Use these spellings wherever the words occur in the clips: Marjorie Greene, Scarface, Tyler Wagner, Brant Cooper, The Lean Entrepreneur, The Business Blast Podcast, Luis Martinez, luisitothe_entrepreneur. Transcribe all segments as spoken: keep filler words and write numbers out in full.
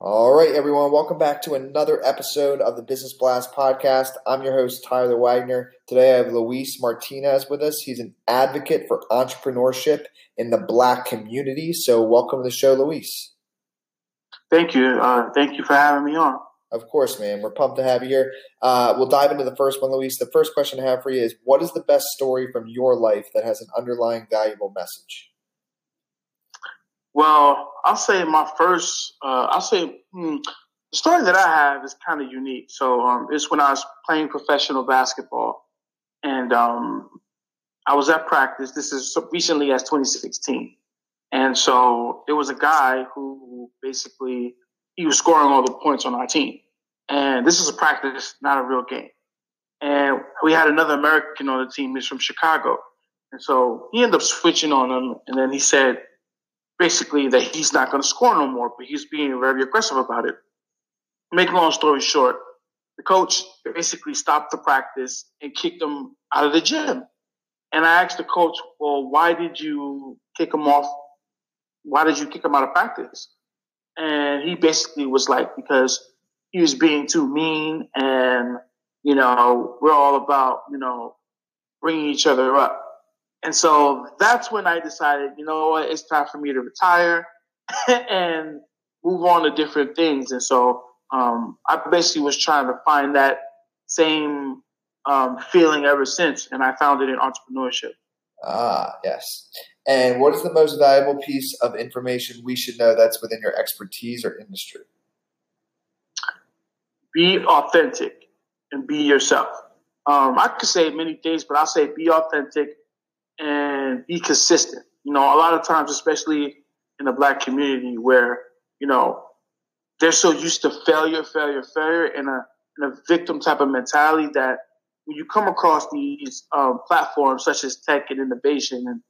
All right, everyone. Welcome back to another episode of the Business Blast Podcast. I'm your host, Tyler Wagner. Today, I have Luis Martinez with us. He's an advocate for entrepreneurship in the Black community. So welcome to the show, Luis. Thank you. Uh, thank you for having me on. Of course, man. We're pumped to have you here. Uh, we'll dive into the first one, Luis. The first question I have for you is, what is the best story from your life that has an underlying valuable message? Well, I'll say my first, uh, I'll say hmm, the story that I have is kind of unique. So um, it's when I was playing professional basketball, and um, I was at practice. This is recently as twenty sixteen. And so it was a guy who basically, he was scoring all the points on our team. And this is a practice, not a real game. And we had another American on the team. He's from Chicago. And so he ended up switching on him, and then he said, basically, that he's not going to score no more, but he's being very aggressive about it. Make long story short, the coach basically stopped the practice and kicked him out of the gym. And I asked the coach, well, why did you kick him off? Why did you kick him out of practice? And he basically was like, because he was being too mean, and, you know, we're all about, you know, bringing each other up. And so that's when I decided, you know what, it's time for me to retire and move on to different things. And so um, I basically was trying to find that same um, feeling ever since, and I found it in entrepreneurship. Ah, yes. And what is the most valuable piece of information we should know that's within your expertise or industry? Be authentic and be yourself. Um, I could say many things, but I'll say be authentic and be consistent. You know, a lot of times, especially in the Black community, where, you know, they're so used to failure, failure, failure, and a, and a victim type of mentality, that when you come across these um, platforms such as tech and innovation and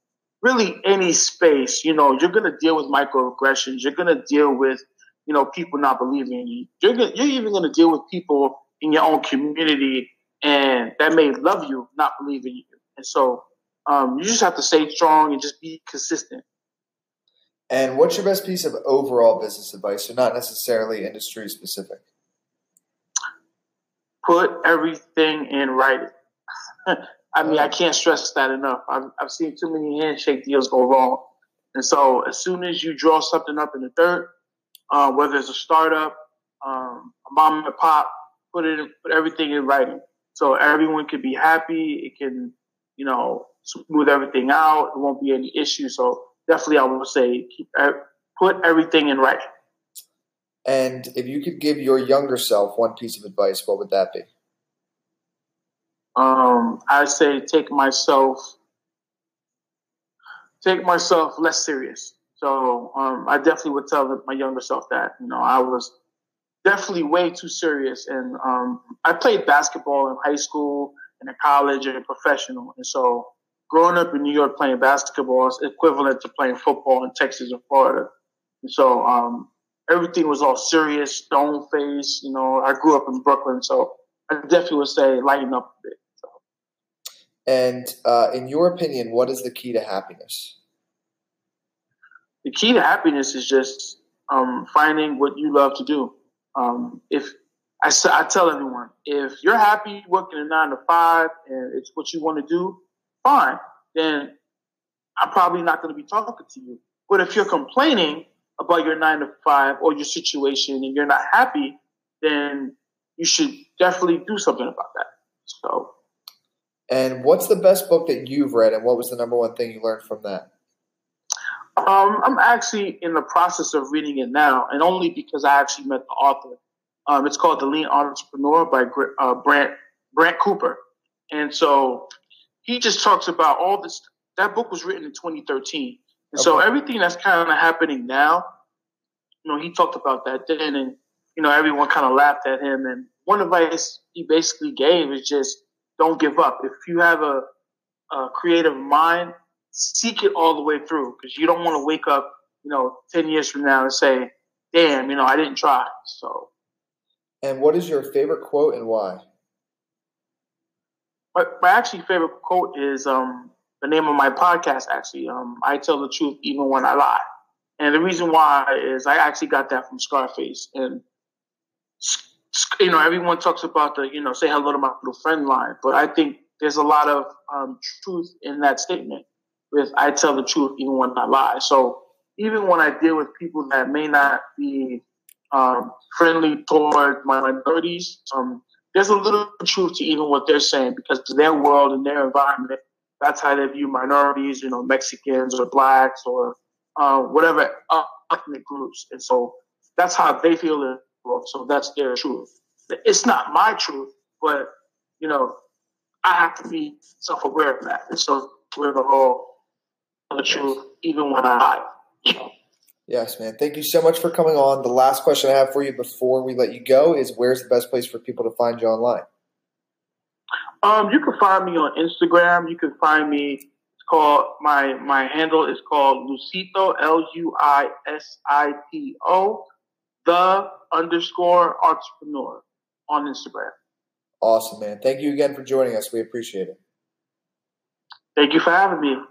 really any space, you know, you're going to deal with microaggressions. You're going to deal with, you know, people not believing in you. You're, gonna, you're even going to deal with people in your own community and that may love you, not believe in you. And so, Um, you just have to stay strong and just be consistent. And what's your best piece of overall business advice, so not necessarily industry specific? Put everything in writing. I mean, I can't stress that enough. I've, I've seen too many handshake deals go wrong. And so as soon as you draw something up in the dirt, uh, whether it's a startup, um, a mom and pop, put it in, put everything in writing. So everyone can be happy. It can, you know, smooth everything out. It won't be any issue. So definitely I would say keep, put everything in writing. And if you could give your younger self one piece of advice, what would that be? Um, I'd say take myself, take myself less serious. So um, I definitely would tell my younger self that, you know, I was definitely way too serious. And um, I played basketball in high school and in college and in professional. And so growing up in New York playing basketball is equivalent to playing football in Texas and Florida. And so um, everything was all serious, stone face. You know, I grew up in Brooklyn, so I definitely would say lighten up a bit. So. And uh, in your opinion, what is the key to happiness? The key to happiness is just um, finding what you love to do. Um, if I, I tell everyone, if you're happy working a nine to five and it's what you want to do, fine, then I'm probably not going to be talking to you. But if you're complaining about your nine to five or your situation and you're not happy, then you should definitely do something about that. So, and what's the best book that you've read, and what was the number one thing you learned from that? Um, I'm actually in the process of reading it now, and only because I actually met the author. Um, it's called The Lean Entrepreneur by uh, Brant Brant Cooper, and so. He just talks about all this. That book was written in twenty thirteen. And okay. So everything that's kind of happening now, you know, he talked about that then. And you know, everyone kind of laughed at him. And one advice he basically gave is just don't give up. If you have a, a creative mind, seek it all the way through, because you don't want to wake up, you know, ten years from now and say, damn, you know, I didn't try. So. And what is your favorite quote and why? My, my actually favorite quote is um, the name of my podcast, actually. Um, I tell the truth even when I lie. And the reason why is I actually got that from Scarface. And, you know, everyone talks about the, you know, say hello to my little friend line. But I think there's a lot of um, truth in that statement with I tell the truth even when I lie. So even when I deal with people that may not be um, friendly toward my minorities, um, there's a little truth to even what they're saying, because to their world and their environment, that's how they view minorities, you know, Mexicans or blacks or Uh, whatever ethnic groups. And so that's how they feel in the world. So that's their truth. It's not my truth, but, you know, I have to be self-aware of that. And so we're the whole the truth, even when I hide. Yes, man. Thank you so much for coming on. The last question I have for you before we let you go is, where's the best place for people to find you online? Um, you can find me on Instagram. You can find me. Called my my handle is called Luisito, L U I S I T O, the underscore entrepreneur on Instagram. Awesome, man. Thank you again for joining us. We appreciate it. Thank you for having me.